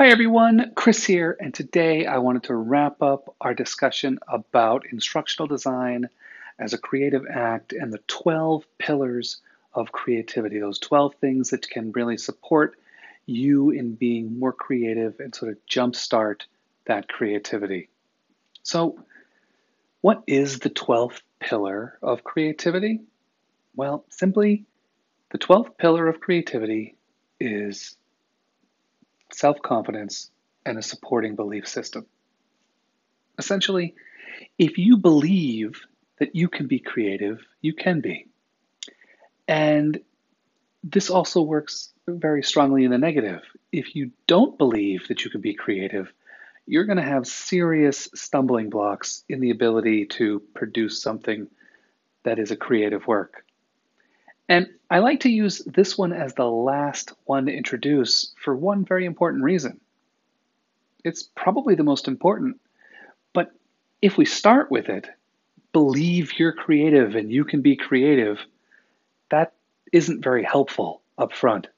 Hi everyone, Chris here, and today I wanted to wrap up our discussion about instructional design as a creative act and the 12 pillars of creativity, those 12 things that can really support you in being more creative and sort of jumpstart that creativity. So, what is the 12th pillar of creativity? Well, simply, the 12th pillar of creativity is self-confidence, and a supporting belief system. Essentially, if you believe that you can be creative, you can be. And this also works very strongly in the negative. If you don't believe that you can be creative, you're going to have serious stumbling blocks in the ability to produce something that is a creative work. And I like to use this one as the last one to introduce for one very important reason. It's probably the most important, but if we start with it, believe you're creative and you can be creative, that isn't very helpful up front.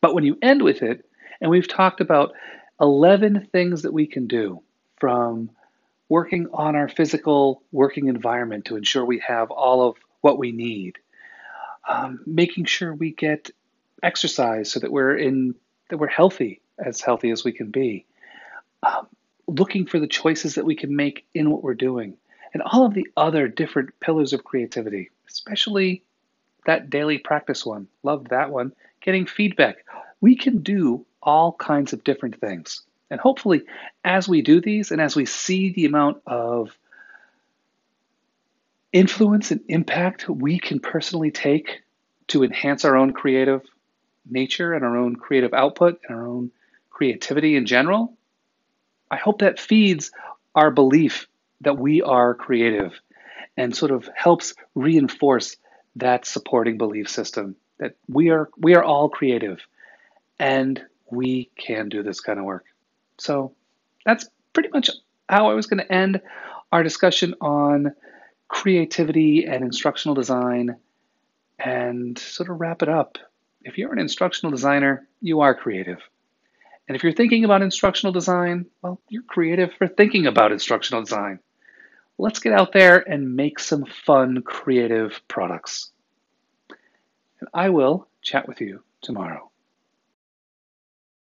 But when you end with it, and we've talked about 11 things that we can do from working on our physical working environment to ensure we have all of what we need, making sure we get exercise so that we're healthy as we can be, looking for the choices that we can make in what we're doing, and all of the other different pillars of creativity, especially that daily practice one. Loved that one. Getting feedback. We can do all kinds of different things. And hopefully, as we do these and as we see the amount of influence and impact we can personally take to enhance our own creative nature and our own creative output and our own creativity in general, I hope that feeds our belief that we are creative and sort of helps reinforce that supporting belief system that we are all creative and we can do this kind of work. So that's pretty much how I was going to end our discussion on creativity and instructional design, and sort of wrap it up. If you're an instructional designer, you are creative. And if you're thinking about instructional design, well, you're creative for thinking about instructional design. Let's get out there and make some fun, creative products. And I will chat with you tomorrow.